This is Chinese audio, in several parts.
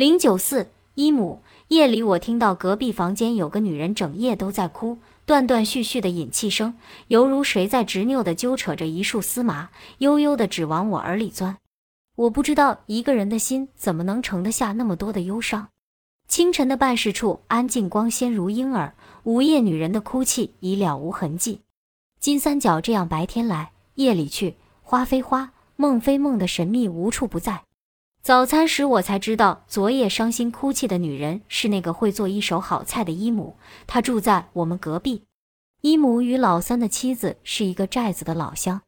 094伊姆，夜里我听到隔壁房间有个女人整夜都在哭，断断续续的引气声，犹如谁在执拗地揪扯着一束丝麻，悠悠地只往我耳里钻。我不知道一个人的心怎么能盛得下那么多的忧伤。清晨的办事处安静光鲜如婴儿，午夜女人的哭泣已了无痕迹。金三角这样白天来夜里去，花非花梦非梦的神秘无处不在。早餐时我才知道，昨夜伤心哭泣的女人是那个会做一手好菜的伊姆，她住在我们隔壁。伊姆与老三的妻子是一个寨子的老乡，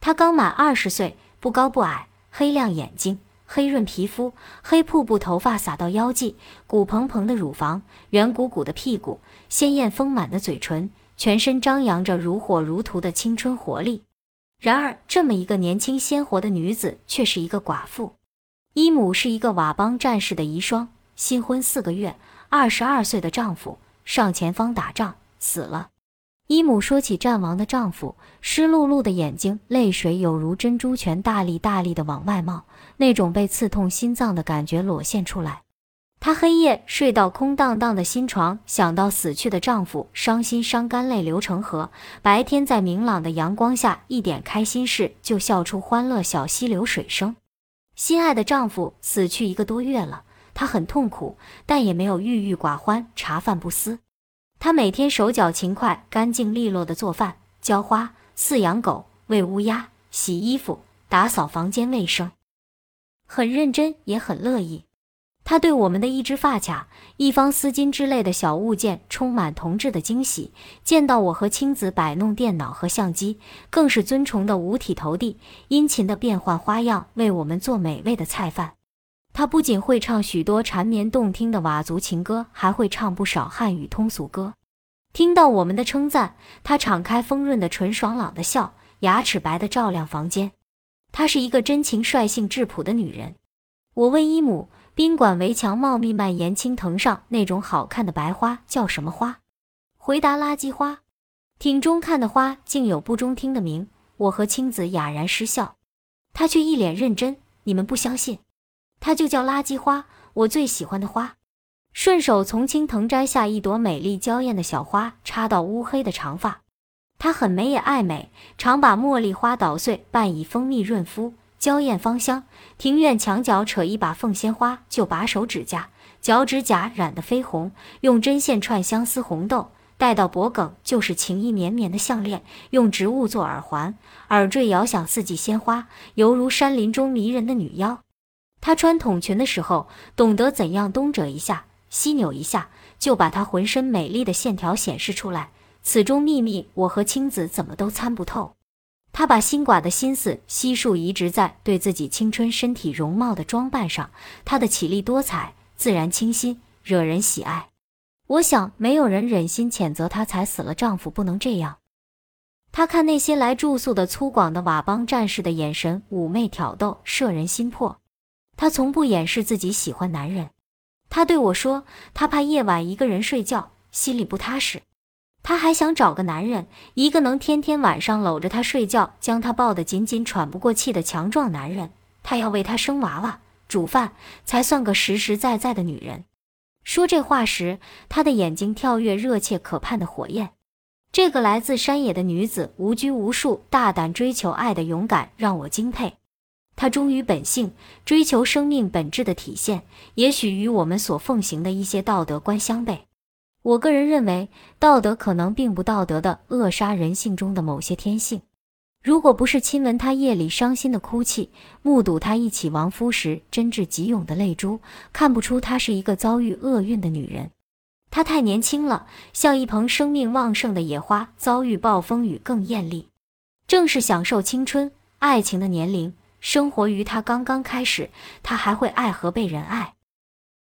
她刚满20岁，不高不矮，黑亮眼睛，黑润皮肤，黑瀑布头发洒到腰际，鼓蓬蓬的乳房，圆鼓鼓的屁股，鲜艳丰满的嘴唇，全身张扬着如火如荼的青春活力。然而这么一个年轻鲜活的女子却是一个寡妇。伊姆是一个佤邦战士的遗孀，新婚4个月，22岁的丈夫上前方打仗死了。伊姆说起战亡的丈夫，湿漉漉的眼睛泪水有如珍珠泉大粒大粒的往外冒，那种被刺痛心脏的感觉裸现出来。她黑夜睡到空荡荡的新床，想到死去的丈夫，伤心伤肝泪流成河，白天在明朗的阳光下一点开心事就笑出欢乐小溪流水声。心爱的丈夫死去1个多月了，她很痛苦，但也没有郁郁寡欢茶饭不思。她每天手脚勤快，干净利落地做饭、浇花、饲养狗、喂乌鸦、洗衣服、打扫房间卫生，很认真也很乐意。她对我们的一只发卡、一方丝巾之类的小物件充满童稚的惊喜，见到我和亲子摆弄电脑和相机，更是尊崇的五体投地，殷勤地变换花样为我们做美味的菜饭。她不仅会唱许多缠绵动听的佤族情歌，还会唱不少汉语通俗歌。听到我们的称赞，她敞开丰润的唇，爽朗的笑，牙齿白的照亮房间。她是一个真情率性质朴的女人。我问伊姆，宾馆围墙茂密蔓延青藤上那种好看的白花叫什么花？回答垃圾花。挺中看的花竟有不中听的名，我和青子哑然失笑。他却一脸认真，你们不相信，他就叫垃圾花，我最喜欢的花。顺手从青藤摘下一朵美丽娇艳的小花，插到乌黑的长发。他很美也爱美，常把茉莉花捣碎拌以蜂蜜润肤，娇艳芳香。庭院墙角扯一把凤仙花，就把手指甲脚趾甲染得绯红，用针线串相思红豆，戴到脖梗就是情意绵绵的项链，用植物做耳环，耳坠遥想四季鲜花，犹如山林中迷人的女妖。她穿筒裙的时候懂得怎样东折一下西扭一下，就把她浑身美丽的线条显示出来，此中秘密我和青子怎么都参不透。他把新寡的心思悉数移植在对自己青春身体容貌的装扮上，他的绮丽多彩，自然清新，惹人喜爱。我想没有人忍心谴责他才死了丈夫不能这样。他看那些来住宿的粗犷的佤邦战士的眼神妩媚挑逗，摄人心魄。他从不掩饰自己喜欢男人。他对我说，他怕夜晚一个人睡觉，心里不踏实。她还想找个男人，一个能天天晚上搂着她睡觉，将她抱得紧紧喘不过气的强壮男人。她要为她生娃娃、煮饭，才算个实实在在的女人。说这话时，她的眼睛跳跃热切可盼的火焰。这个来自山野的女子无拘无束，大胆追求爱的勇敢让我敬佩。她忠于本性，追求生命本质的体现，也许与我们所奉行的一些道德观相悖。我个人认为，道德可能并不道德的扼杀人性中的某些天性。如果不是亲闻他夜里伤心的哭泣，目睹他忆起亡夫时真挚急涌的泪珠，看不出她是一个遭遇厄运的女人。她太年轻了，像一捧生命旺盛的野花，遭遇暴风雨更艳丽。正是享受青春、爱情的年龄，生活于她刚刚开始，她还会爱和被人爱。